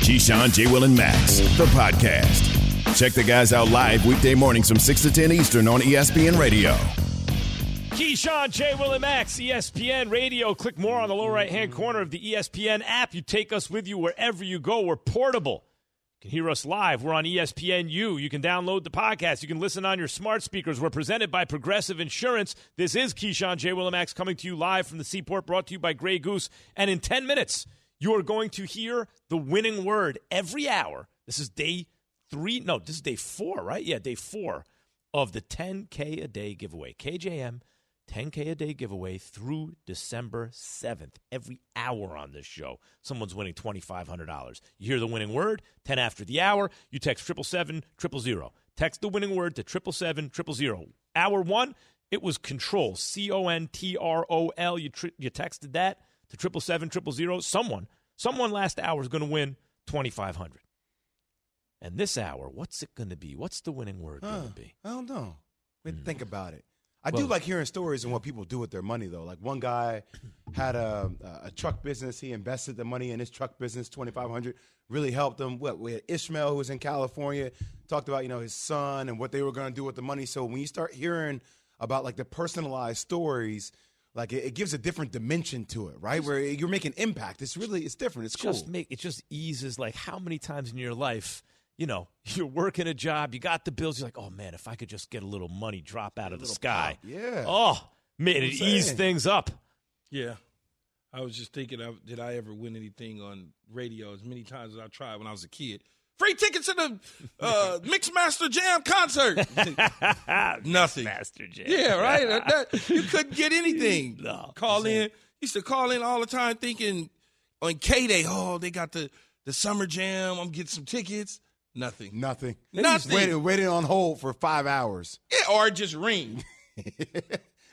Keyshawn, J. Will, and Max, the podcast. Check the guys out live weekday mornings from 6 to 10 Eastern on ESPN Radio. Keyshawn, J. Will, and Max, ESPN Radio. Click more on the lower right-hand corner of the ESPN app. You take us with you wherever you go. We're portable. You can hear us live. We're on ESPNU. You can download the podcast. You can listen on your smart speakers. We're presented by Progressive Insurance. This is Keyshawn, J. Will, and Max coming to you live from the Seaport, brought to you by Grey Goose. And in 10 minutes... you are going to hear the winning word every hour. This is day four, right? Yeah, day four of the 10K a day giveaway. KJM, 10K a day giveaway through December 7th. Every hour on this show, someone's winning $2,500. You hear the winning word, 10 after the hour. You text 777-000. Text the winning word to 777-000. Hour one, it was control, C-O-N-T-R-O-L. You texted that to 777-000, someone last hour is going to win $2,500. And this hour, what's it going to be? What's the winning word going to be? I don't know. Think about it. I do like hearing stories and what people do with their money, though. Like one guy had a truck business. He invested the money in his truck business, $2,500, really helped him. We had Ishmael, who was in California, talked about, his son and what they were going to do with the money. So when you start hearing about, the personalized stories, it gives a different dimension to it, right? Where you're making impact. It's different. It's cool. It just eases, how many times in your life, you're working a job, you got the bills, you're like, oh, man, if I could just get a little money drop out of the sky. Pop. Yeah. Oh, man, it eased things up. Yeah. I was just thinking, did I ever win anything on radio? As many times as I tried when I was a kid. Free tickets to the Mixmaster Jam concert. Nothing. Mixmaster Jam. Yeah, right? You couldn't get anything. No. Used to call in all the time thinking on K-Day, they got the summer jam. I'm getting some tickets. Nothing. Nothing. Waited on hold for 5 hours. Yeah, or just ring.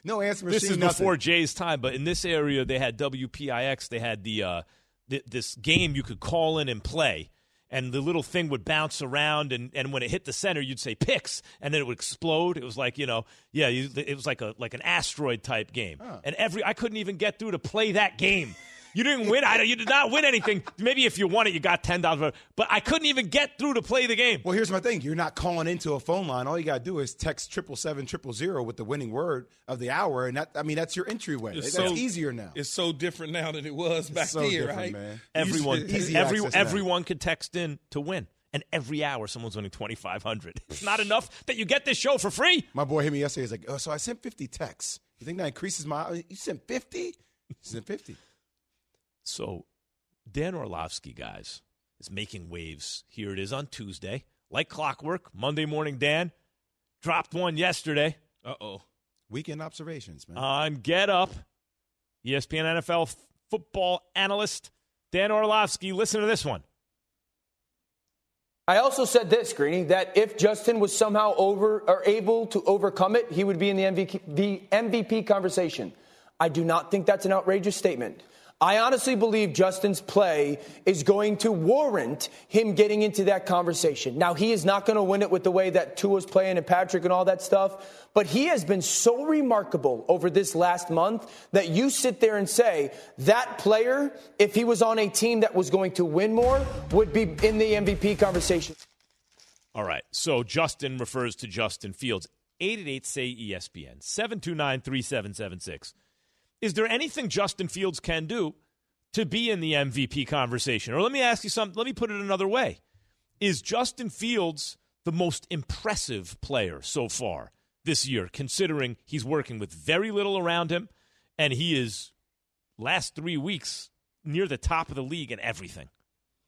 No answer. This is nothing. Before Jay's time, but in this area, they had WPIX. They had this game you could call in and play. And the little thing would bounce around, and when it hit the center, you'd say picks, and then it would explode. It was it was like an asteroid type game. Huh. And I couldn't even get through to play that game. You didn't win. You did not win anything. Maybe if you won it, you got $10. But I couldn't even get through to play the game. Well, here's my thing. You're not calling into a phone line. All you got to do is text 777-000 with the winning word of the hour. And that's your entryway. That's easier now. It's so different now than it was back then, right? Man. Everyone could text in to win. And every hour, someone's winning $2,500. It's not enough that you get this show for free. My boy hit me yesterday. He's like, so I sent 50 texts. You think that increases my – you sent 50? You sent 50. So Dan Orlovsky, guys, is making waves. Here it is on Tuesday. Like clockwork, Monday morning, Dan. Dropped one yesterday. Uh-oh. Weekend observations, man. On Get Up, ESPN NFL football analyst Dan Orlovsky. Listen to this one. I also said this, Greeny, that if Justin was somehow able to overcome it, he would be in the MVP conversation. I do not think that's an outrageous statement. I honestly believe Justin's play is going to warrant him getting into that conversation. Now, he is not going to win it with the way that Tua's playing and Patrick and all that stuff, but he has been so remarkable over this last month that you sit there and say that player, if he was on a team that was going to win more, would be in the MVP conversation. All right, so Justin refers to Justin Fields. 888-SAY-ESPN, 729-3776. Is there anything Justin Fields can do to be in the MVP conversation? Or let me ask you something. Let me put it another way. Is Justin Fields the most impressive player so far this year, considering he's working with very little around him, and he is, last 3 weeks, near the top of the league in everything,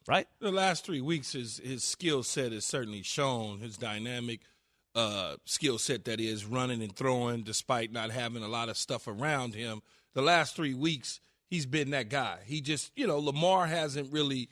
right? The last 3 weeks, his skill set has certainly shown, his dynamic skill set, that is, running and throwing, despite not having a lot of stuff around him. The last 3 weeks, he's been that guy. He just, Lamar hasn't really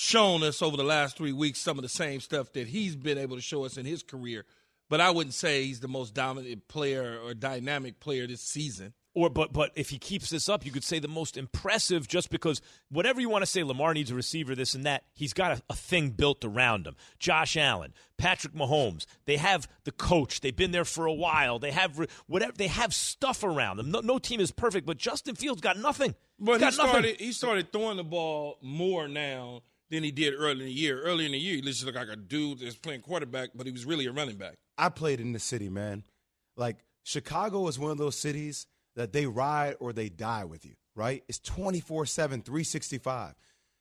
shown us over the last 3 weeks some of the same stuff that he's been able to show us in his career. But I wouldn't say he's the most dominant player or dynamic player this season. But if he keeps this up, you could say the most impressive, just because whatever you want to say, Lamar needs a receiver, this and that, he's got a thing built around him. Josh Allen, Patrick Mahomes, they have the coach. They've been there for a while. They have whatever. They have stuff around them. No team is perfect, but Justin Fields got nothing. But he started throwing the ball more now than he did early in the year. Early in the year, he just looked like a dude that's playing quarterback, but he was really a running back. I played in this city, man. Like, Chicago is one of those cities that they ride or they die with you, right? It's 24-7, 365.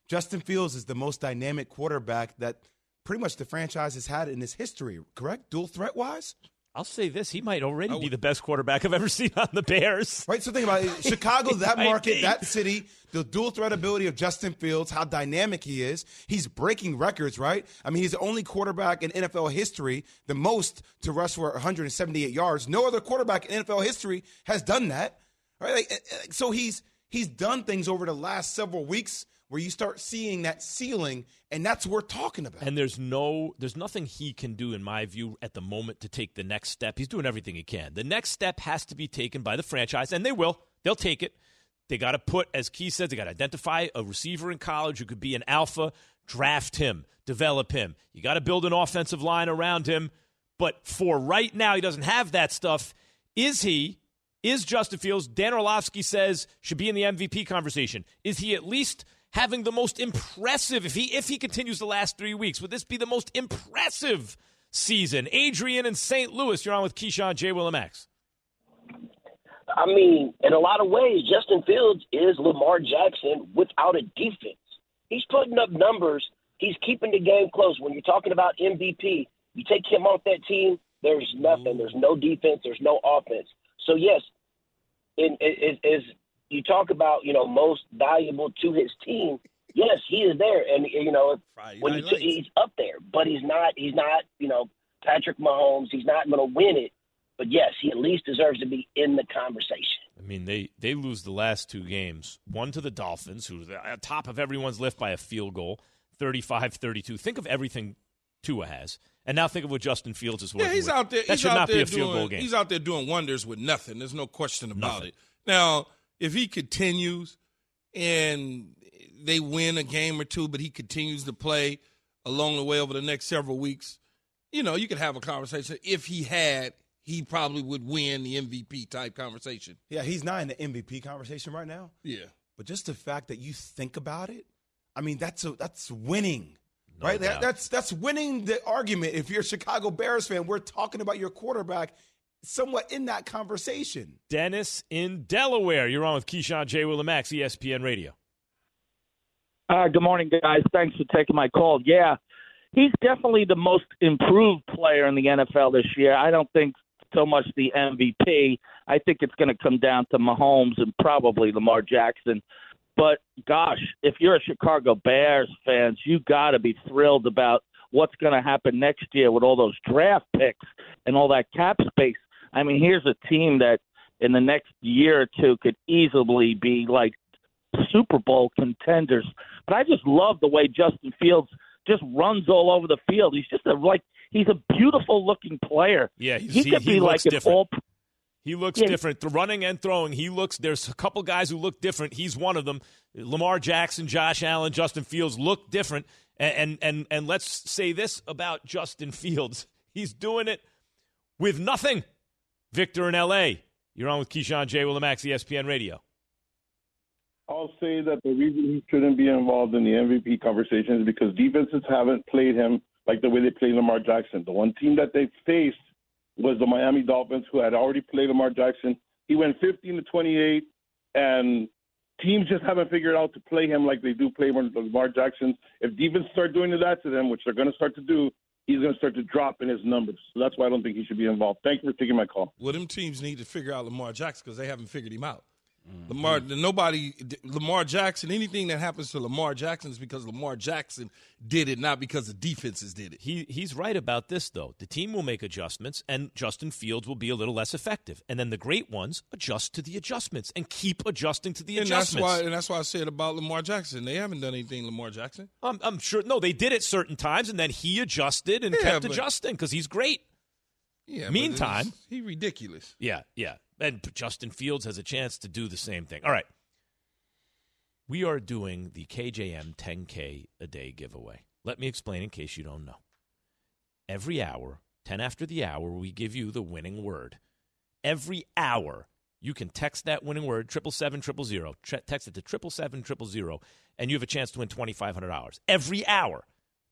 Justin Fields is the most dynamic quarterback that pretty much the franchise has had in its history, correct? Dual threat-wise? I'll say this. He might already be the best quarterback I've ever seen on the Bears. Right, so think about it. Chicago, that market, that city, the dual threat ability of Justin Fields, how dynamic he is. He's breaking records, right? I mean, he's the only quarterback in NFL history, the most to rush for 178 yards. No other quarterback in NFL history has done that. Right? Like, so he's done things over the last several weeks where you start seeing that ceiling, and that's what we're talking about. And there's nothing he can do, in my view, at the moment to take the next step. He's doing everything he can. The next step has to be taken by the franchise, and they will. They'll take it. They got to put, as Key says, they got to identify a receiver in college who could be an alpha, draft him, develop him. You got to build an offensive line around him. But for right now, he doesn't have that stuff. Is Justin Fields, Dan Orlovsky says, should be in the MVP conversation. Is he at least having the most impressive, if he continues the last 3 weeks, would this be the most impressive season? Adrian in St. Louis, you're on with Keyshawn, J. Will, and Max. I mean, in a lot of ways, Justin Fields is Lamar Jackson without a defense. He's putting up numbers. He's keeping the game close. When you're talking about MVP, you take him off that team, there's nothing. There's no defense. There's no offense. So, yes, it is. You talk about, most valuable to his team. Yes, he is there, and he's up there, but he's not. Patrick Mahomes. He's not going to win it, but yes, he at least deserves to be in the conversation. I mean, they lose the last two games. One to the Dolphins, who's at top of everyone's list by a field goal, 35-32. Think of everything Tua has, and now think of what Justin Fields is working. Yeah, he's out there. That should not be a field goal game. He's out there doing wonders with nothing. There's no question about it. Now, if he continues and they win a game or two, but he continues to play along the way over the next several weeks, you could have a conversation. If he had, he probably would win the MVP type conversation. Yeah, he's not in the MVP conversation right now. Yeah. But just the fact that you think about it, I mean, that's winning. No right? Doubt. That's winning the argument. If you're a Chicago Bears fan, we're talking about your quarterback somewhat in that conversation. Dennis in Delaware, you're on with Keyshawn, J. Will, and Max, ESPN Radio. Good morning, guys. Thanks for taking my call. Yeah, he's definitely the most improved player in the NFL this year. I don't think so much the MVP. I think it's going to come down to Mahomes and probably Lamar Jackson. But, gosh, if you're a Chicago Bears fan, you got to be thrilled about what's going to happen next year with all those draft picks and all that cap space. I mean, here's a team that in the next year or two could easily be like Super Bowl contenders. But I just love the way Justin Fields just runs all over the field. He's just he's a beautiful-looking player. Yeah, he could be like an all. He looks different. The running and throwing, there's a couple guys who look different. He's one of them. Lamar Jackson, Josh Allen, Justin Fields look different. And let's say this about Justin Fields. He's doing it with nothing. Victor in L.A., you're on with Keyshawn, J. Will, and Max, ESPN Radio. I'll say that the reason he shouldn't be involved in the MVP conversation is because defenses haven't played him like the way they played Lamar Jackson. The one team that they faced was the Miami Dolphins, who had already played Lamar Jackson. He went 15-28, and teams just haven't figured out to play him like they do play Lamar Jackson. If defenses start doing that to them, which they're going to start to do, he's going to start to drop in his numbers. So that's why I don't think he should be involved. Thank you for taking my call. Well, them teams need to figure out Lamar Jackson because they haven't figured him out. Mm-hmm. Lamar Jackson, anything that happens to Lamar Jackson is because Lamar Jackson did it, not because the defenses did it. He's right about this, though. The team will make adjustments, and Justin Fields will be a little less effective. And then the great ones adjust to the adjustments and keep adjusting to the adjustments. That's why I said about Lamar Jackson. They haven't done anything, Lamar Jackson. I'm sure. No, they did it certain times, and then he adjusted and kept adjusting because he's great. Yeah. Meantime. He's ridiculous. Yeah, yeah. And Justin Fields has a chance to do the same thing. All right. We are doing the KJM 10K a day giveaway. Let me explain in case you don't know. Every hour, 10 after the hour, we give you the winning word. Every hour, you can text that winning word, 777-000. Text it to 777-000, and you have a chance to win $2,500. Every hour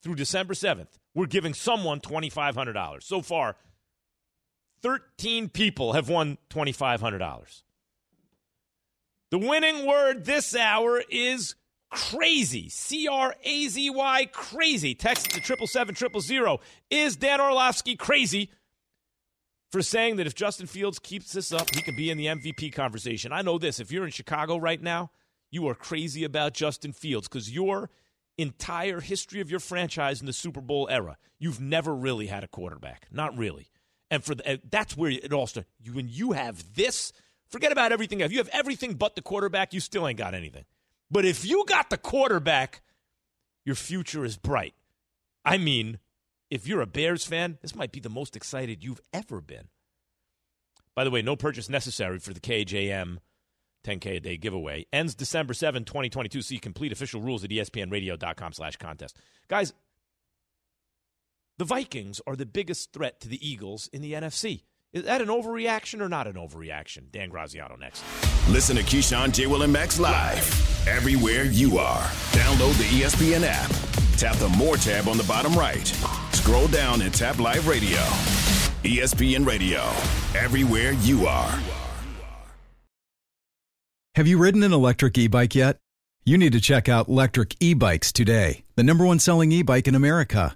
through December 7th, we're giving someone $2,500. So far, 13 people have won $2,500. The winning word this hour is crazy. C-R-A-Z-Y, crazy. Text to 777-000. Is Dan Orlovsky crazy for saying that if Justin Fields keeps this up, he can be in the MVP conversation? I know this. If you're in Chicago right now, you are crazy about Justin Fields because your entire history of your franchise in the Super Bowl era, you've never really had a quarterback. Not really. And that's where it all starts. When you have this, forget about everything. If you have everything but the quarterback, you still ain't got anything. But if you got the quarterback, your future is bright. I mean, if you're a Bears fan, this might be the most excited you've ever been. By the way, no purchase necessary for the KJM 10K a day giveaway. Ends December 7, 2022. See complete official rules at ESPNRadio.com/contest. Guys, the Vikings are the biggest threat to the Eagles in the NFC. Is that an overreaction or not an overreaction? Dan Graziano next. Listen to Keyshawn, J. Will, and Max live everywhere you are. Download the ESPN app. Tap the More tab on the bottom right. Scroll down and tap Live Radio. ESPN Radio. Everywhere you are. Have you ridden an electric e-bike yet? You need to check out Lectric e-bikes today. The number one selling e-bike in America.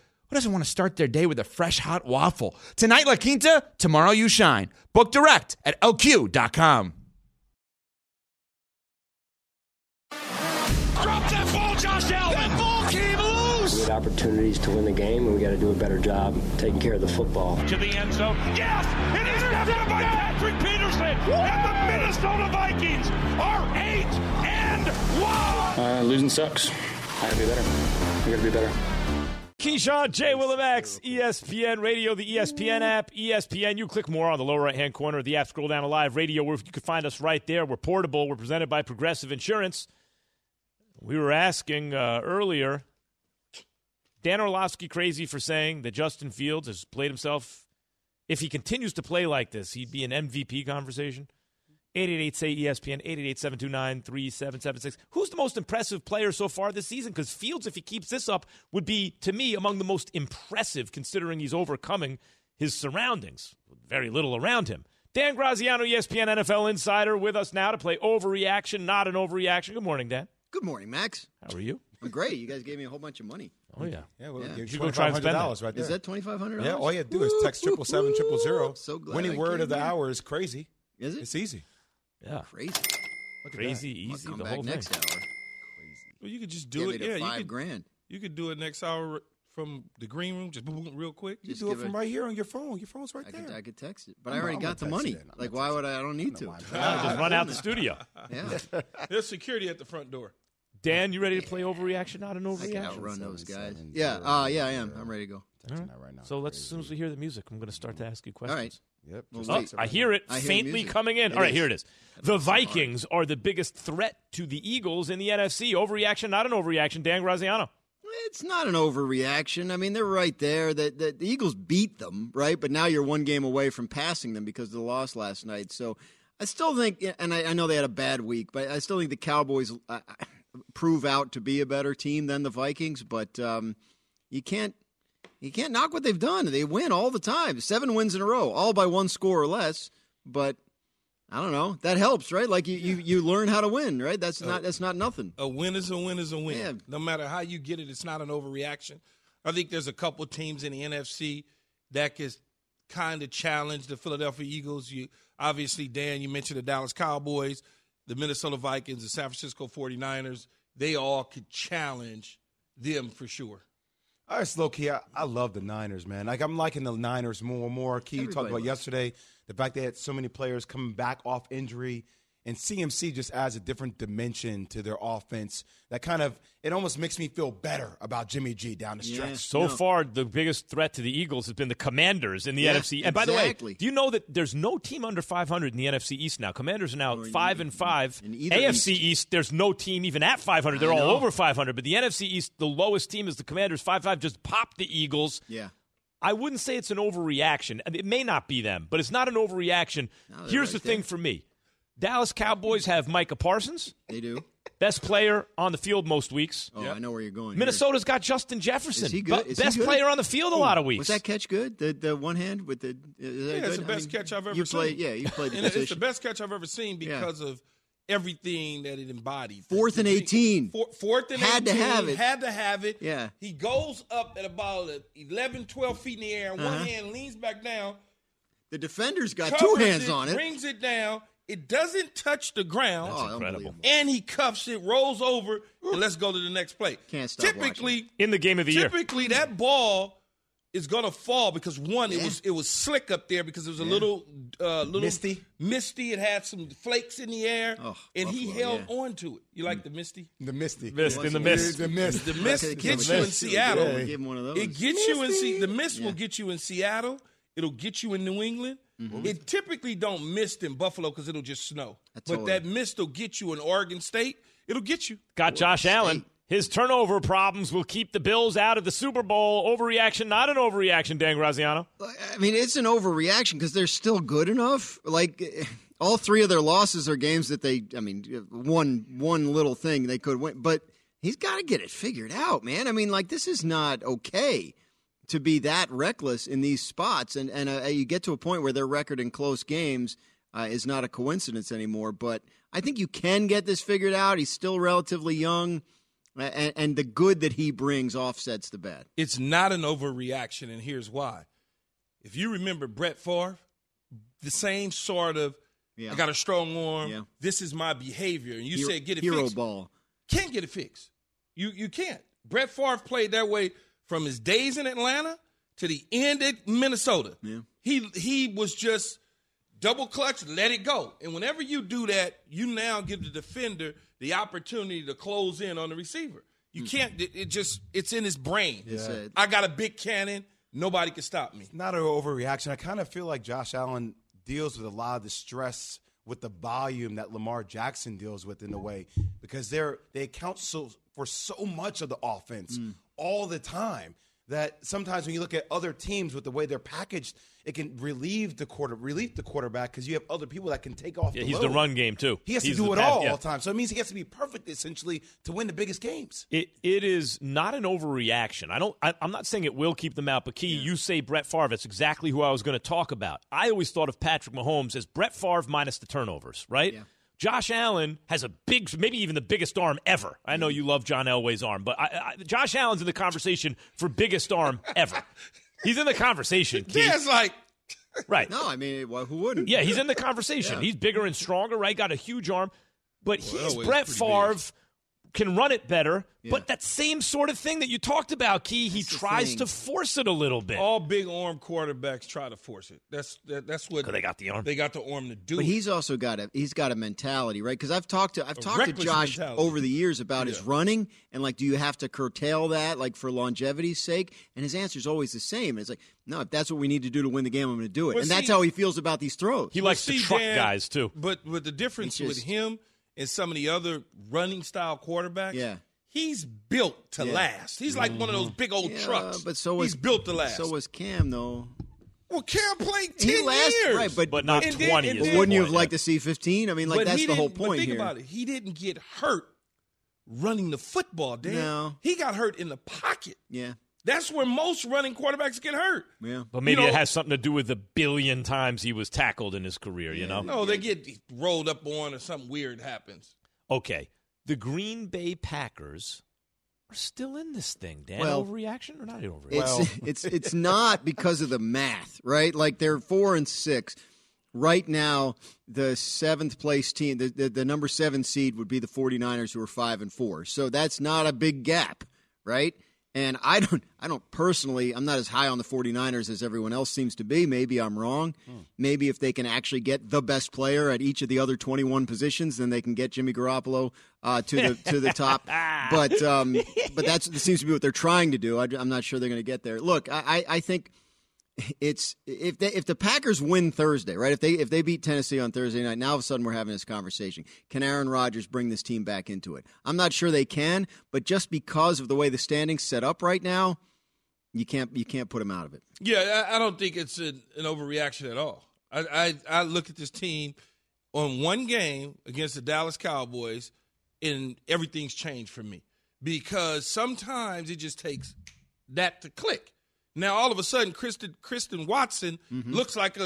who doesn't want to start their day with a fresh, hot waffle? Tonight, La Quinta, tomorrow you shine. Book direct at LQ.com. Drop that ball, Josh Allen! That ball came loose! We had opportunities to win the game, and we got to do a better job taking care of the football. To the end zone. Yes! It is intercepted by Patrick Peterson! Woo! And the Minnesota Vikings are 8-1! Losing sucks. I got to be better. We got to be better. Keyshawn, J. Will, and Max, ESPN Radio, the ESPN app, ESPNU. Click more on the lower right-hand corner of the app. Scroll down to Live Radio, where you can find us right there. We're portable. We're presented by Progressive Insurance. We were asking earlier, Dan Orlovsky crazy for saying that Justin Fields has played himself. If he continues to play like this, he'd be an MVP conversation. 888-SAY-ESPN, 888-729-3776. Who's the most impressive player so far this season? Because Fields, if he keeps this up, would be, to me, among the most impressive, considering he's overcoming his surroundings. Very little around him. Dan Graziano, ESPN NFL Insider, with us now to play Overreaction, Not an Overreaction. Good morning, Dan. Good morning, Max. How are you? I'm great. You guys gave me a whole bunch of money. Oh, yeah. Yeah, well, yeah. You should go try and spend $2,500 right there. Is that $2,500? Yeah, all you have to do is text 777-000. So glad. Winning word of the hour is crazy. Is it? It's easy. Yeah. Crazy. Look at crazy, that. Easy, I'll come the back whole next thing. Hour. Crazy. Well, you could just do it. Yeah, $5,000. You could do it next hour from the green room, just boom, real quick. You just do it from right here on your phone. Your phone's right there. I could text it, but I already got the money. Like, why would I? I don't need to. Just run out the studio. Yeah. There's security at the front door. Dan, you ready to play Overreaction, Not an Overreaction? I can outrun those guys. Yeah, I am. I'm ready to go. Right. Right now. So let's, as soon as we hear the music, I'm going to start to ask you questions. All right. Yep. Well, I hear it faintly coming in. All right, here it is. The Vikings are the biggest threat to the Eagles in the NFC. Overreaction, not an overreaction. Dan Graziano. It's not an overreaction. I mean, they're right there. The Eagles beat them, right? But now you're one game away from passing them because of the loss last night. So I still think, and I know they had a bad week, but I still think the Cowboys prove out to be a better team than the Vikings. But you can't knock what they've done. They win all the time. 7 wins in a row, all by one score or less. But I don't know. That helps, right? Like you learn how to win, right? That's not nothing. A win is a win is a win. Yeah. No matter how you get it, it's not an overreaction. I think there's a couple teams in the NFC that is kind of challenged. The Philadelphia Eagles. You obviously, Dan, you mentioned the Dallas Cowboys, the Minnesota Vikings, the San Francisco 49ers. They all could challenge them for sure. All right, low-key, I love the Niners, man. Like, I'm liking the Niners more and more. Key, you talked about yesterday, the fact they had so many players coming back off injury, and CMC just adds a different dimension to their offense. That kind of – it almost makes me feel better about Jimmy G down the stretch. Yeah, so far, the biggest threat to the Eagles has been the Commanders in the NFC. And by the way, do you know that there's no team under 500 in the NFC East now? Commanders are now 5-5. AFC East, there's no team even at 500. They're all over 500. But the NFC East, the lowest team is the Commanders, 5-5, just popped the Eagles. Yeah. I wouldn't say it's an overreaction. It may not be them, but it's not an overreaction. No, here's the thing for me. Dallas Cowboys have Micah Parsons. They do. Best player on the field most weeks. Oh, yep. I know where you're going. Minnesota's got Justin Jefferson. Is he good? Best player on the field a lot of weeks. Was that catch good? The one hand with the – it's the best catch I've ever seen. You played the position. It's the best catch I've ever seen because of everything that it embodied. Fourth and 18. Had to have it. Yeah. He goes up at about 11, 12 feet in the air. One hand leans back down. The defender's got two hands on it. Brings it down. It doesn't touch the ground. That's incredible. And he cuffs it, rolls over, and let's go to the next play. Can't stop watching. In the game of the year. Typically, that ball is going to fall because, one, it was slick up there because it was a little misty. It had some flakes in the air, and Buffalo, he held on to it. You like the misty? The misty. The mist gets you in Seattle. Yeah. Give him one of those. It gets you in Seattle. The mist will get you in Seattle. It'll get you in New England. Mm-hmm. It typically don't mist in Buffalo because it'll just snow. But that mist will get you in Oregon State. It'll get you. Got Josh Allen. His turnover problems will keep the Bills out of the Super Bowl. Overreaction, not an overreaction, Dan Graziano. I mean, it's an overreaction because they're still good enough. Like, all three of their losses are games that they, I mean, one little thing they could win. But he's got to get it figured out, man. I mean, like, this is not okay to be that reckless in these spots. And you get to a point where their record in close games is not a coincidence anymore. But I think you can get this figured out. He's still relatively young. And the good that he brings offsets the bad. It's not an overreaction, and here's why. If you remember Brett Favre, the same sort of, I got a strong arm, this is my behavior. And you said get it fixed. Hero ball. Can't get it fixed. You can't. Brett Favre played that way from his days in Atlanta to the end at Minnesota. Yeah. He was just double clutch, let it go. And whenever you do that, you now give the defender the opportunity to close in on the receiver. You can't. It's in his brain. Yeah. I got a big cannon. Nobody can stop me. It's not an overreaction. I kind of feel like Josh Allen deals with a lot of the stress with the volume that Lamar Jackson deals with in a way because they account for so much of the offense all the time that sometimes when you look at other teams with the way they're packaged, it can relieve the quarterback because you have other people that can take off the load. He's the run game, too. He has to do it all the time. So it means he has to be perfect, essentially, to win the biggest games. It is not an overreaction. I'm not saying it will keep them out, but you say Brett Favre. That's exactly who I was going to talk about. I always thought of Patrick Mahomes as Brett Favre minus the turnovers, right? Yeah. Josh Allen has a big, maybe even the biggest arm ever. I know you love John Elway's arm, but Josh Allen's in the conversation for biggest arm ever. He's in the conversation. Yeah, it's like. Right. No, I mean, well, who wouldn't? Yeah, he's in the conversation. Yeah. He's bigger and stronger, right? Got a huge arm. But he's Brett Favre, can run it better. Yeah. But that same sort of thing that you talked about, he tries to force it a little bit. All big arm quarterbacks try to force it. That's what they got the arm. They got the arm to do. But he's also got a mentality, right? Because I've talked to Josh over the years about his running and like, do you have to curtail that like for longevity's sake? And his answer is always the same. It's like, no, if that's what we need to do to win the game, I'm going to do it. Well, and that's how he feels about these throws. He likes to truck guys too. But the difference with him and some of the other running style quarterbacks. Yeah. He's built to last. He's like one of those big old trucks. But he's built to last. So was Cam, though. Well, Cam played 10 years. Right, but not 20. Wouldn't you have liked to see 15? I mean, like, that's the whole point here. Think about it. He didn't get hurt running the football, Dan. No. He got hurt in the pocket. Yeah. That's where most running quarterbacks get hurt. Yeah, but maybe it has something to do with the billion times he was tackled in his career, you know? No, they get rolled up on or something weird happens. Okay. The Green Bay Packers are still in this thing, Dan. Well, overreaction or not overreaction? It's not because of the math, right? Like, they're 4-6. Right now, the seventh-place team, the number 7 seed would be the 49ers, who are 5-4. So that's not a big gap, right? And I don't personally, I'm not as high on the 49ers as everyone else seems to be. Maybe I'm wrong. Maybe if they can actually get the best player at each of the other 21 positions, then they can get Jimmy Garoppolo to the top. But but that seems to be what they're trying to do. I'm not sure they're going to get there. Look, I think it's if the Packers win Thursday, right? If they beat Tennessee on Thursday night, now all of a sudden we're having this conversation. Can Aaron Rodgers bring this team back into it? I'm not sure they can, but just because of the way the standings set up right now, you can't put them out of it. Yeah, I don't think it's an overreaction at all. I look at this team on one game against the Dallas Cowboys, and everything's changed for me because sometimes it just takes that to click. Now, all of a sudden, Kristen Watson looks like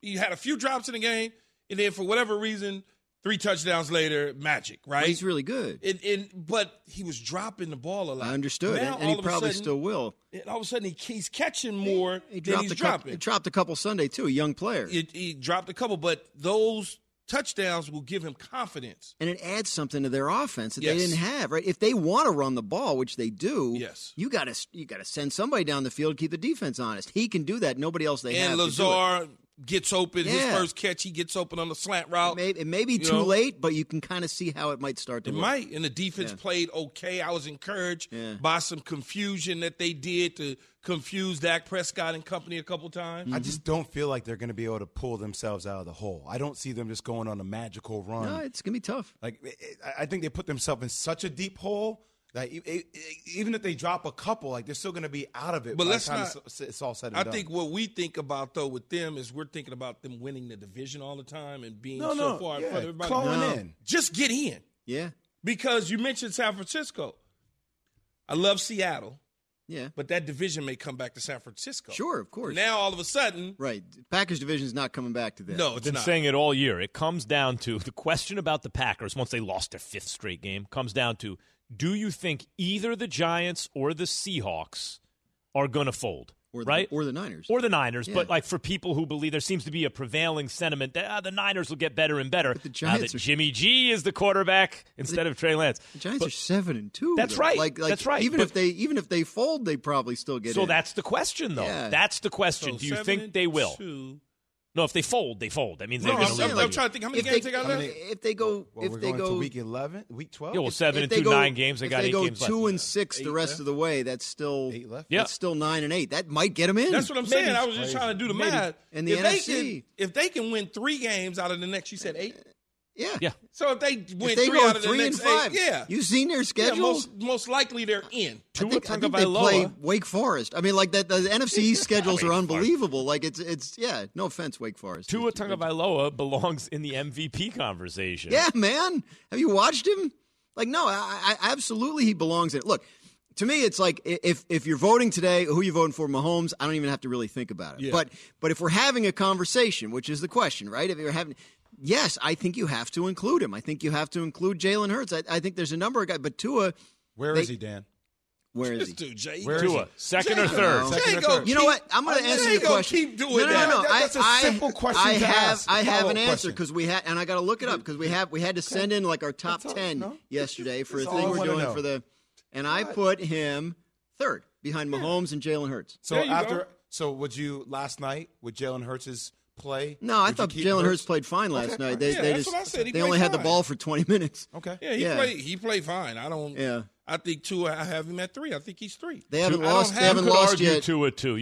he had a few drops in the game, and then for whatever reason, 3 touchdowns later, magic, right? Well, he's really good. But he was dropping the ball a lot. I understood, now, and he probably still will. All of a sudden, he's catching more than he's dropping. He dropped a couple Sunday, too, a young player. He dropped a couple, but those touchdowns will give him confidence. And it adds something to their offense that they didn't have, right? If they want to run the ball, which they do, you got to send somebody down the field, keep the defense honest. He can do that. Nobody else have. And Lazar gets open. Yeah. His first catch, he gets open on the slant route. It may be too late, but you can kind of see how it might start to work. It might, and the defense played okay. I was encouraged by some confusion that they did to confuse Dak Prescott and company a couple times. I just don't feel like they're going to be able to pull themselves out of the hole. I don't see them just going on a magical run. No, it's going to be tough. Like, I think they put themselves in such a deep hole that even if they drop a couple, like, they're still going to be out of it by the time it's all said and done. I think what we think about, though, with them is we're thinking about them winning the division all the time and being far in front of everybody. Clawing in. Just get in. Yeah. Because you mentioned San Francisco. I love Seattle. Yeah. But that division may come back to San Francisco. Sure, of course. Now, all of a sudden. Right. Packers division is not coming back to them. No, it's not. I've been saying it all year. It comes down to the question about the Packers, once they lost their 5th straight game, comes down to, do you think either the Giants or the Seahawks are going to fold? Or the Niners. Or the Niners. Yeah. But, like, for people who believe, there seems to be a prevailing sentiment that the Niners will get better and better. But the Giants now that Jimmy G is the quarterback instead of Trey Lance. The Giants are 7-2. That's though. Right. Like, that's right. Even if they fold, they probably still get in. So that's the question, though. Yeah. That's the question. So do you think they will? No, if they fold, they fold. That means they're going to lose. I'm trying to think how many games they got left. If they go to week 11, week 12. Yeah, well, 7-2, 9 games. They got 8 games left. If they go 2-6 the rest of the way, that's still 8 left. That's still 9-8. That might get them in. That's what I'm saying. I was just trying to do the math. And the NFC, if they can win 3 games out of the next, you said 8. Yeah. So if they win out of the next 8, you've seen their schedule. Yeah, most likely they're in. I think they play Wake Forest. I mean, like that, the NFC schedules are unbelievable. Like it's no offense, Wake Forest. Tua Tagovailoa belongs in the MVP conversation. Yeah, man. Have you watched him? Like, no, I absolutely he belongs in it. Look, to me, it's like if you're voting today, who you voting for, Mahomes, I don't even have to really think about it. Yeah. But if we're having a conversation, which is the question, right? If you're having, yes, I think you have to include him. I think you have to include Jalen Hurts. I think there's a number of guys, but Tua. Where is he, Dan? Where is he? Tua, second or third? You know what? I'm going to answer your question. Keep doing that. No. That's a simple question to ask. I have an answer because we had, and I got to look it up because we had to send in like our top 10 yesterday for a thing we're doing for the, and I put him third behind Mahomes and Jalen Hurts. So would you last night with Jalen Hurts' play? No, I thought Jalen Hurts played fine last night. They only had the ball for 20 minutes. Okay. Yeah, he played fine. I don't. Yeah. I think Tua, I have him at 3. I think he's 3. They haven't lost yet. You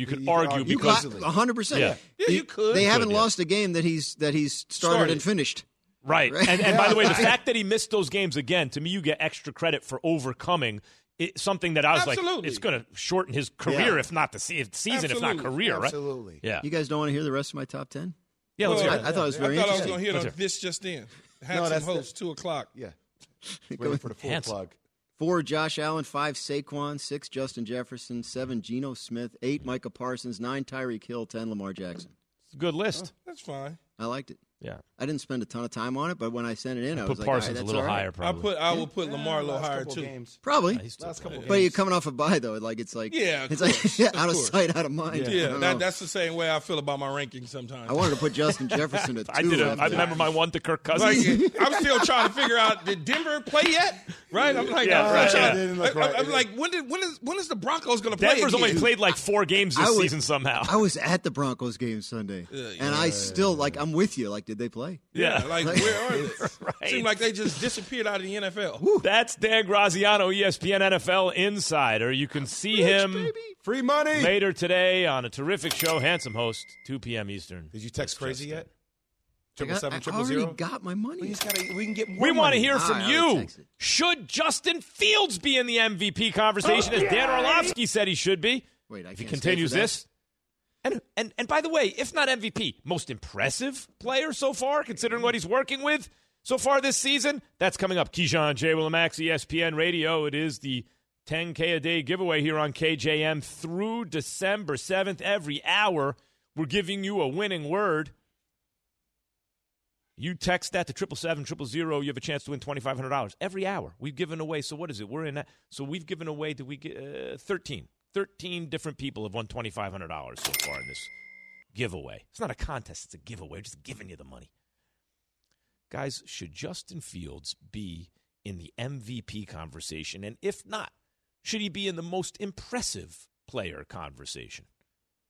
could argue because 100%. Yeah, you could. They haven't lost a game that he's started and finished. Right. And by the way, the fact that he missed those games again, to me, you get extra credit for overcoming it, something that I was like, it's going to shorten his career, if not the season, if not career, right? Absolutely. Yeah. You guys don't want to hear the rest of my top 10? Yeah, let's hear it. I thought it was very interesting. I was going to hear this just in. Handsome host, 2 o'clock. Yeah. Waiting for the full plug. 4, Josh Allen. 5, Saquon. 6, Justin Jefferson. 7, Geno Smith. 8, Micah Parsons. 9, Tyreek Hill. 10, Lamar Jackson. It's a good list. Oh, that's fine. I liked it. Yeah. I didn't spend a ton of time on it, but when I sent it in, I was like, Parsons a little higher, probably. I will put Lamar a little higher, too. Games. Probably. Yeah, last couple games. But you're coming off a bye, though. Like, it's like, out of sight, out of mind. Yeah, that's the same way I feel about my rankings sometimes. I wanted to put Justin Jefferson at 2. I remember my 1 to Kirk Cousins. Like, I'm still trying to figure out, did Denver play yet? Right? I'm like, when is the Broncos going to play? Denver's only played like 4 games this season somehow. I was at the Broncos game Sunday, and I still, like, I'm with you, like, did they play? Yeah. Like where are they? Right. Seemed like they just disappeared out of the NFL. Woo. That's Dan Graziano, ESPN NFL Insider. You can see him free money later today on a terrific show. Handsome host, 2 p.m. Eastern. Did you text crazy yet? 777-000. I already got my money. We can get more. We want to hear from you. Should Justin Fields be in the MVP conversation as Dan Orlovsky said he should be? Wait, if he continues this. And by the way, if not MVP, most impressive player so far, considering what he's working with so far this season. That's coming up. Keyshawn, J. Will, and Max, ESPN Radio. It is the 10K a day giveaway here on KJM through December 7th. Every hour, we're giving you a winning word. You text that to 777-000. You have a chance to win $2,500 every hour. We've given away. So what is it? We're in that. So we've given away. Did we get 13? 13 different people have won $2,500 so far in this giveaway. It's not a contest. It's a giveaway. We're just giving you the money. Guys, should Justin Fields be in the MVP conversation? And if not, should he be in the most impressive player conversation?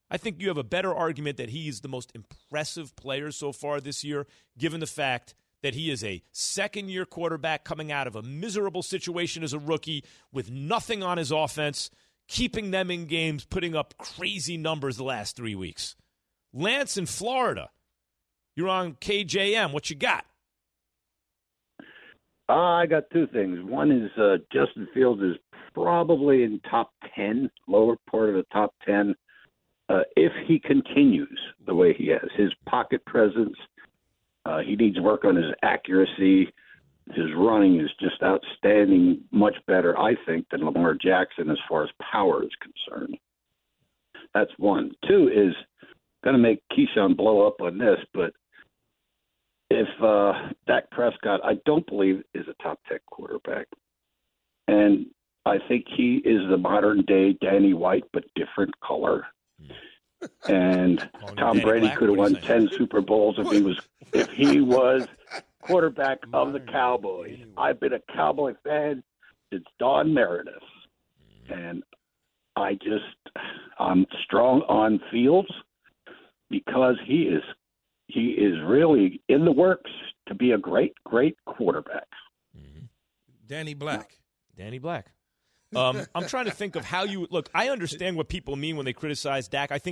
I think you have a better argument that he is the most impressive player so far this year, given the fact that he is a second-year quarterback coming out of a miserable situation as a rookie with nothing on his offense, keeping them in games, putting up crazy numbers the last 3 weeks. Lance in Florida, you're on KJM. What you got? I got 2 things. One is Justin Fields is probably in top 10, lower part of the top 10, if he continues the way he has. His pocket presence, he needs work on his accuracy. His running is just outstanding, much better, I think, than Lamar Jackson as far as power is concerned. That's 1. 2 is going to make Keyshawn blow up on this, but if Dak Prescott, I don't believe, is a top 10 quarterback. And I think he is the modern-day Danny White, but different color. And Tom Brady could have won 10 Super Bowls if he was quarterback of the Cowboys. I've been a Cowboy fan since Don Meredith, and I'm strong on Fields because he is really in the works to be a great quarterback. Mm-hmm. Danny Black. I'm trying to think of how you – look, I understand what people mean when they criticize Dak. I've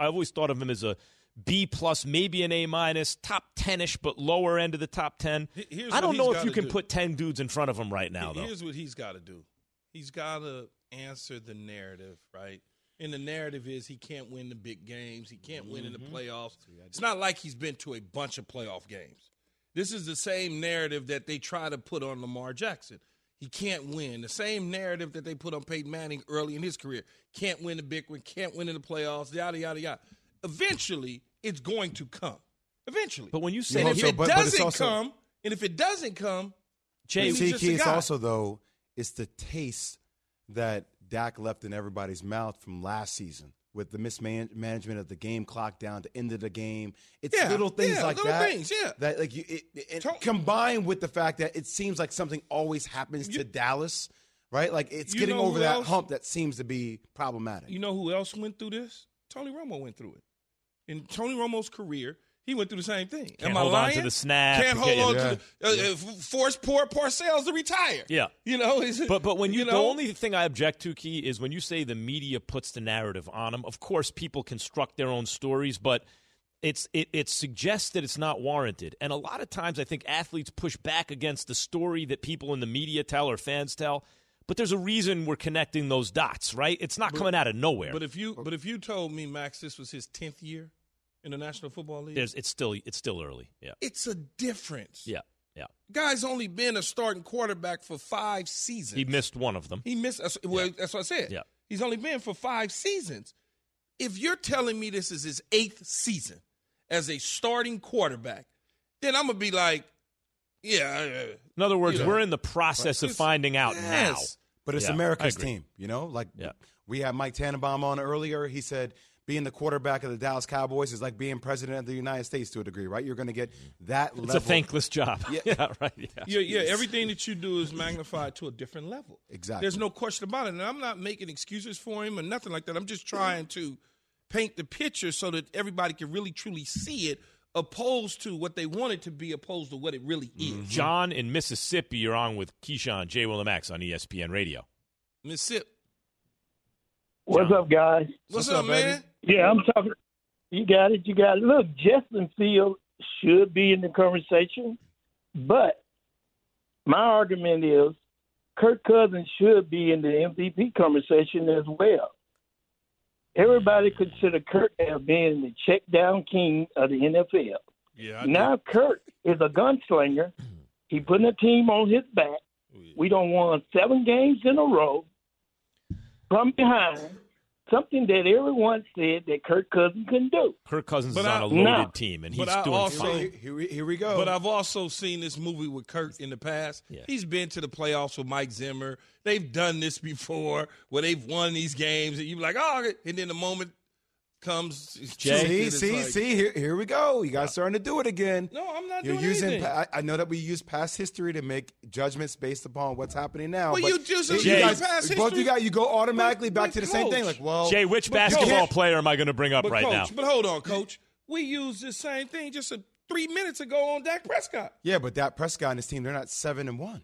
always thought of him as a B+, maybe an A-, top 10-ish, but lower end of the top 10. I don't know if you can put 10 dudes in front of him right now, though. Here's what he's got to do. He's got to answer the narrative, right? And the narrative is he can't win the big games. He can't win in the playoffs. It's not like he's been to a bunch of playoff games. This is the same narrative that they try to put on Lamar Jackson. He can't win. The same narrative that they put on Peyton Manning early in his career. Can't win the big one, can't win in the playoffs, yada, yada, yada. Eventually, it's going to come. Eventually. But when you say if it doesn't come, Jay, it's also, though, it's the taste that Dak left in everybody's mouth from last season with the mismanagement of the game clock down to end of the game. It's little things like that. That like you, combined with the fact that it seems like something always happens to Dallas, right? Like it's getting over that hump that seems to be problematic. You know who else went through this? Tony Romo went through it. In Tony Romo's career, he went through the same thing. Am I lying? On to the snap. Can't hold on to the force poor Parcells to retire. Yeah. You know? But when you the only thing I object to, Key, is when you say the media puts the narrative on them. Of course, people construct their own stories, but it suggests that it's not warranted. And a lot of times I think athletes push back against the story that people in the media tell or fans tell. But there's a reason we're connecting those dots, right? It's not coming out of nowhere. But if you told me, Max, this was his 10th year in the National Football League, it's still early. Yeah, it's a difference. Yeah. Guy's only been a starting quarterback for 5 seasons. He missed one of them. That's what I said. Yeah, he's only been for 5 seasons. If you're telling me this is his 8th season as a starting quarterback, then I'm gonna be like, yeah. In other words, we're in the process of finding out now. But it's America's team, Like we had Mike Tannenbaum on earlier. He said being the quarterback of the Dallas Cowboys is like being president of the United States to a degree, right? You're going to get that level. It's a thankless job. Yeah, right. Yeah. Everything that you do is magnified to a different level. Exactly. There's no question about it. And I'm not making excuses for him or nothing like that. I'm just trying to paint the picture so that everybody can really, truly see it, opposed to what they want it to be, opposed to what it really is. Mm-hmm. John in Mississippi, you're on with Keyshawn, J. Will, and Max on ESPN Radio. Mississippi. What's up, guys? What's up, man? Baby? Yeah, I'm talking. You got it. Look, Justin Fields should be in the conversation, but my argument is Kirk Cousins should be in the MVP conversation as well. Everybody consider Kirk as being the check down king of the NFL. Yeah, now Kirk is a gunslinger. He's putting a team on his back. We done won 7 games in a row from behind, something that everyone said that Kirk Cousins can do. Kirk Cousins is on a loaded team, and he's doing fine. Here we go. But I've also seen this movie with Kirk in the past. Yeah. He's been to the playoffs with Mike Zimmer. They've done this before where they've won these games, and you're like, oh, and then the moment comes. Here we go. You guys starting to do it again. No, I'm not doing anything. I know that we use past history to make judgments based upon what's happening now. Well, but you guys, past history. Both you guys, you go automatically back to the same thing. Like, well, Jay, which basketball player am I going to bring up right now? But hold on, Coach. We used the same thing just 3 minutes ago on Dak Prescott. Yeah, but Dak Prescott and his team, they're not 7-1.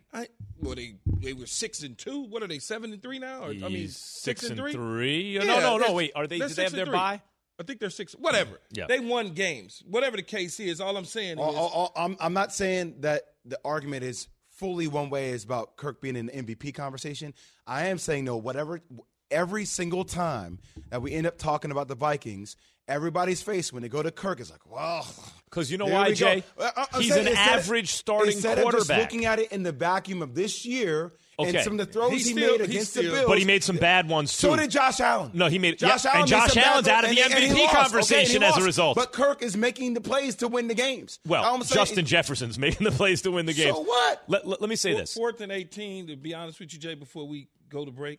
They were 6-2. What are they, 7-3 now? Or, I mean, 6-3. Yeah, no. Wait, are they? Do they have their bye? I think they're 6. Whatever. Yeah. They won games. Whatever the case is, all I'm saying is I'm not saying that the argument is fully one way is about Kirk being in the MVP conversation. I am saying every single time that we end up talking about the Vikings, everybody's face when they go to Kirk is like, wow. Because you know why, Jay? He's an average starting quarterback. Instead of just looking at it in the vacuum of this year and some of the throws he made against the Bills. But he made some bad ones, too. So did Josh Allen. No, he made – and Josh Allen's out of the MVP conversation as a result. But Kirk is making the plays to win the games. Well, Justin Jefferson's making the plays to win the games. So what? Let me say this. 4th and 18, to be honest with you, Jay, before we go to break,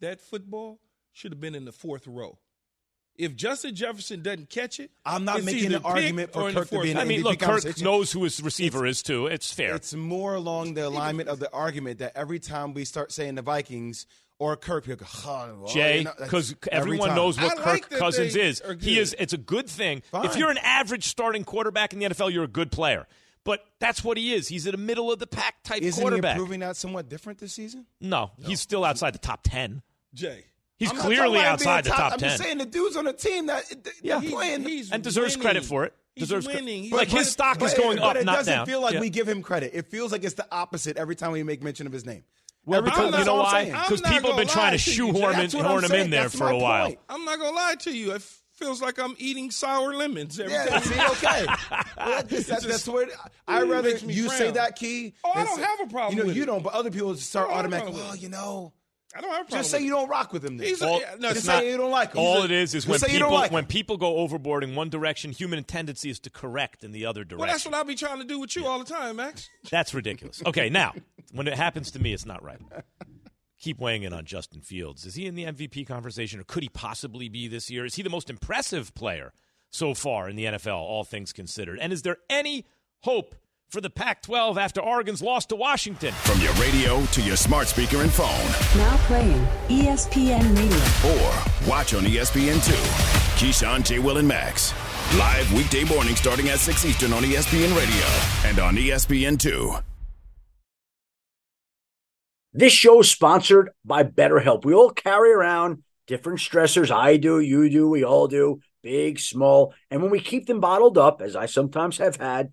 that football should have been in the 4th row. If Justin Jefferson doesn't catch it, I'm not making an argument for Kirk to be in the MVP. I mean, look, Kirk knows who his receiver is, too. It's fair. It's more along the alignment of the argument that every time we start saying the Vikings or Kirk, you're like, Jay, because everyone knows what Kirk Cousins is. He is. It's a good thing. Fine. If you're an average starting quarterback in the NFL, you're a good player. But that's what he is. He's in the middle of the pack type quarterback. Isn't he proving that somewhat different this season? No. He's still outside the top 10. Jay. He's clearly outside the top 10. I'm just saying the dude's on a team that playing and deserves credit for it. He's winning. Like his stock is going up, not down. But it doesn't feel like we give him credit. It feels like it's the opposite every time we make mention of his name. Well, because you know why? Because people have been trying to shoehorn him in there for a while. I'm not gonna lie to you. Feels like I'm eating sour lemons every day. Okay. Well, that's where I'd rather you say that, Key. Oh, I don't have a problem with it. You don't, but other people just start automatically, I don't have a problem. Just say you don't rock with him. Then. Just say you don't like him. All it is when people go overboard in one direction, human tendency is to correct in the other direction. Well, that's what I'll be trying to do with you all the time, Max. That's ridiculous. Okay, now, when it happens to me, it's not right. Keep weighing in on Justin Fields. Is he in the MVP conversation, or could he possibly be this year? Is he the most impressive player so far in the NFL, all things considered? And is there any hope for the Pac-12 after Oregon's loss to Washington? From your radio to your smart speaker and phone. Now playing ESPN Radio. Or watch on ESPN2. Keyshawn, J. Will, and Max. Live weekday morning starting at 6 Eastern on ESPN Radio and on ESPN2. This show is sponsored by BetterHelp. We all carry around different stressors. I do, you do, we all do, big, small. And when we keep them bottled up, as I sometimes have had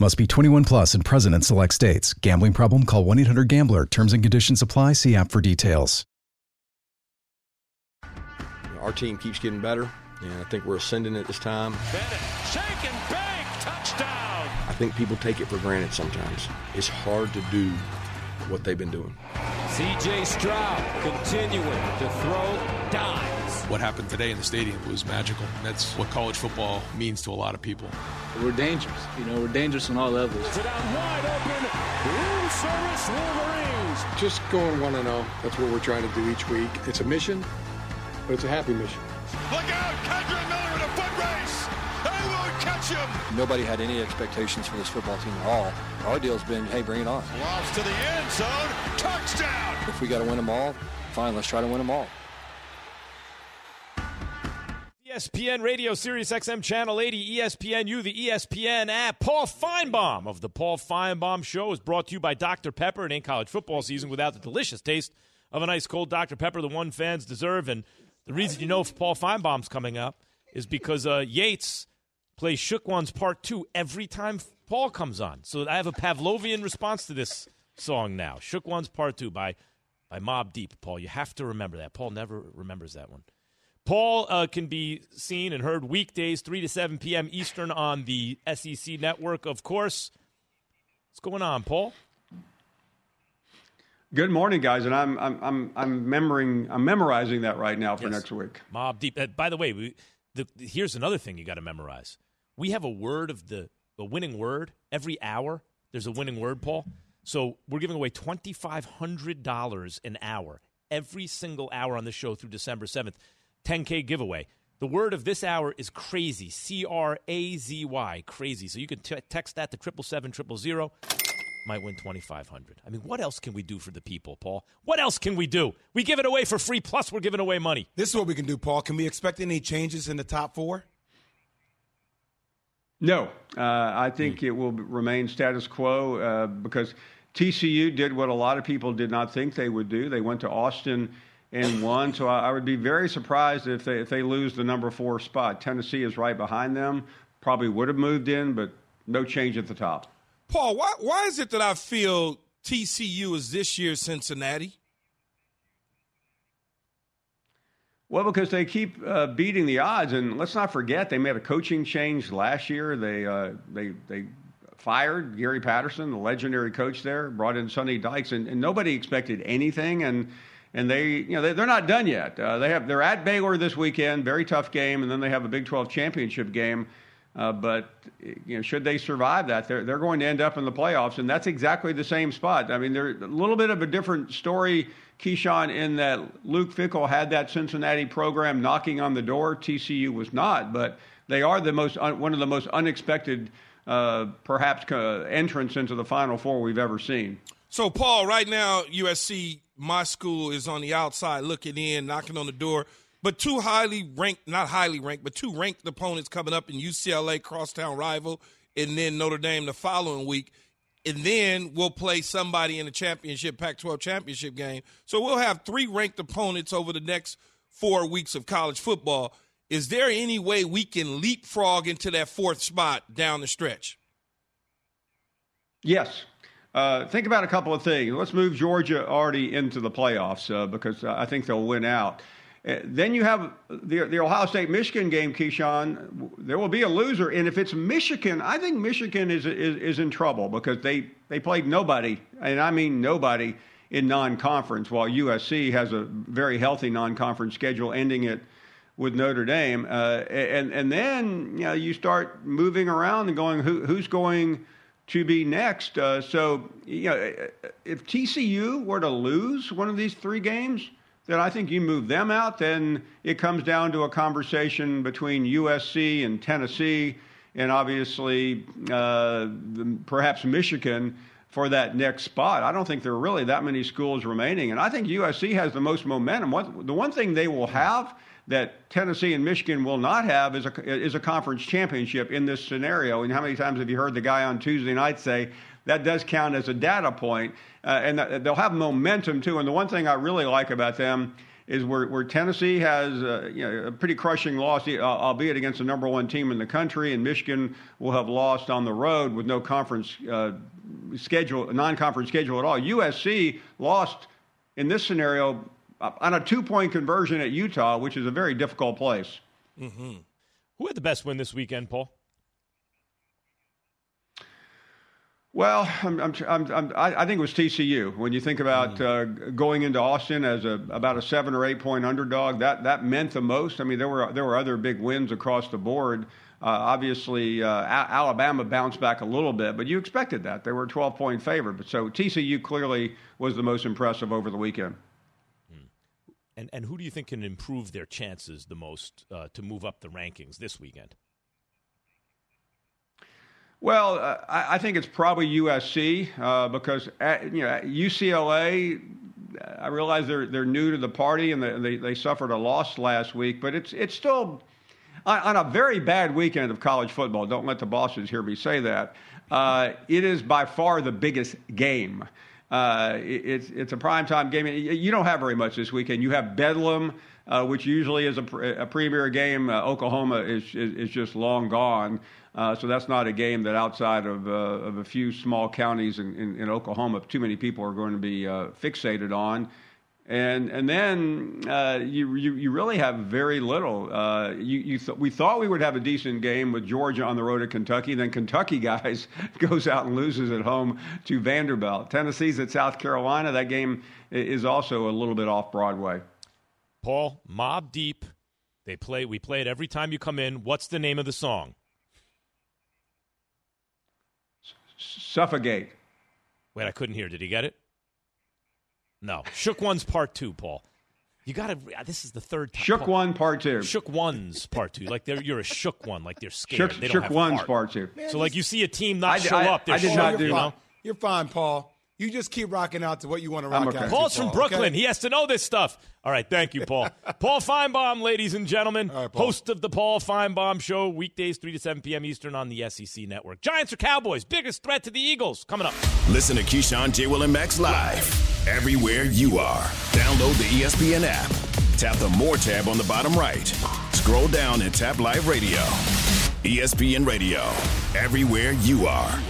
Must be 21 plus and present in select states. Gambling problem? Call 1-800-GAMBLER. Terms and conditions apply. See app for details. Our team keeps getting better, and I think we're ascending at this time. Bennett, shake and bake, touchdown! I think people take it for granted sometimes. It's hard to do what they've been doing. C.J. Stroud continuing to throw dimes. What happened today in the stadium was magical. That's what college football means to a lot of people. We're dangerous. We're dangerous on all levels. It's down wide open. Room service Wolverines. Just going 1-0. That's what we're trying to do each week. It's a mission, but it's a happy mission. Look out! Kendrick Miller in a foot race. They won't catch him. Nobody had any expectations for this football team at all. Our deal's been, hey, bring it on. Lobs to the end zone. Touchdown. If we got to win them all, fine, let's try to win them all. ESPN Radio, Sirius XM Channel 80, ESPNU, the ESPN app. Paul Finebaum of the Paul Finebaum Show is brought to you by Dr. Pepper. It ain't college football season without the delicious taste of an ice-cold Dr. Pepper, the one fans deserve. And the reason Paul Finebaum's coming up is because Yates plays Shook Ones Part 2 every time Paul comes on. So I have a Pavlovian response to this song now. Shook Ones Part 2 by Mobb Deep, Paul. You have to remember that. Paul never remembers that one. Paul can be seen and heard weekdays, 3 to 7 p.m. Eastern on the SEC Network, of course. What's going on, Paul? Good morning, guys, and I'm memorizing that right now for next week. Mobb Deep. By the way, here's another thing you got to memorize. We have a winning word every hour. There's a winning word, Paul. So we're giving away $2,500 an hour every single hour on the show through December 7th. $10K giveaway. The word of this hour is crazy, C-R-A-Z-Y, crazy. So you can text that to 777-000, might win $2,500. I mean, what else can we do for the people, Paul? What else can we do? We give it away for free, plus we're giving away money. This is what we can do, Paul. Can we expect any changes in the top four? No. I think it will remain status quo because TCU did what a lot of people did not think they would do. They went to Austin and won. So I would be very surprised if they lose the number 4 spot. Tennessee is right behind them. Probably would have moved in, but no change at the top. Paul, why is it that I feel TCU is this year's Cincinnati? Well, because they keep beating the odds, and let's not forget they made a coaching change last year. They fired Gary Patterson, the legendary coach there, brought in Sonny Dykes, and nobody expected anything. And they're not done yet. They're at Baylor this weekend, very tough game, and then they have a Big 12 championship game. But should they survive that, they're going to end up in the playoffs, and that's exactly the same spot. I mean, they're a little bit of a different story, Keyshawn, in that Luke Fickell had that Cincinnati program knocking on the door. TCU was not, but they are the one of the most unexpected, entrance into the Final Four we've ever seen. So, Paul, right now, USC, my school, is on the outside looking in, knocking on the door. But two ranked opponents coming up in UCLA, crosstown rival, and then Notre Dame the following week. And then we'll play somebody in the Pac-12 championship game. So we'll have 3 ranked opponents over the next 4 weeks of college football. Is there any way we can leapfrog into that 4th spot down the stretch? Yes. Think about a couple of things. Let's move Georgia already into the playoffs because I think they'll win out. Then you have the Ohio State-Michigan game, Keyshawn. There will be a loser, and if it's Michigan, I think Michigan is in trouble because they played nobody, and I mean nobody, in non-conference, while USC has a very healthy non-conference schedule ending it with Notre Dame. And then you start moving around and going, who's going to be next? If TCU were to lose one of these 3 games, then I think you move them out. Then it comes down to a conversation between USC and Tennessee and obviously perhaps Michigan for that next spot. I don't think there are really that many schools remaining. And I think USC has the most momentum. The one thing they will have that Tennessee and Michigan will not have is a conference championship in this scenario. And how many times have you heard the guy on Tuesday night say, that does count as a data point, and they'll have momentum, too. And the one thing I really like about them is where Tennessee has a pretty crushing loss, albeit against the number 1 team in the country, and Michigan will have lost on the road with no non-conference schedule at all. USC lost, in this scenario, on a 2-point conversion at Utah, which is a very difficult place. Mm-hmm. Who had the best win this weekend, Paul? Well, I think it was TCU. When you think about going into Austin as about a 7 or 8 point underdog, that meant the most. I mean, there were other big wins across the board. Obviously, Alabama bounced back a little bit, but you expected that. They were a 12-point favorite, but so TCU clearly was the most impressive over the weekend. And who do you think can improve their chances the most to move up the rankings this weekend? Well, I think it's probably USC because UCLA. I realize they're new to the party and they suffered a loss last week, but it's still on a very bad weekend of college football. Don't let the bosses hear me say that. It is by far the biggest game. It's a primetime game. You don't have very much this weekend. You have Bedlam, which usually is a premier game. Oklahoma is just long gone. So that's not a game that outside of a few small counties in Oklahoma, too many people are going to be fixated on. And then you really have very little. We thought we would have a decent game with Georgia on the road at Kentucky. Then Kentucky guys goes out and loses at home to Vanderbilt. Tennessee's at South Carolina. That game is also a little bit off Broadway. Paul, Mobb Deep. We play it every time you come in. What's the name of the song? Suffocate. Wait, I couldn't hear. Did he get it? No. Shook Ones Part 2, Paul. You got to – this is the third time. Shook one, part two. Shook one's part two. Like, you're a shook one. Like, they're scared. Shook, they don't shook one's part two. Man, so, like, you see a team not show up. They're shook up. You're fine, Paul. You just keep rocking out to what you want to rock out to. Paul's from Brooklyn. Okay? He has to know this stuff. All right. Thank you, Paul. Paul Finebaum, ladies and gentlemen, right, host of the Paul Finebaum Show, weekdays 3 to 7 p.m. Eastern on the SEC Network. Giants or Cowboys, biggest threat to the Eagles, coming up. Listen to Keyshawn, J. Will, and Max live everywhere you are. Download the ESPN app. Tap the More tab on the bottom right. Scroll down and tap Live Radio. ESPN Radio, everywhere you are.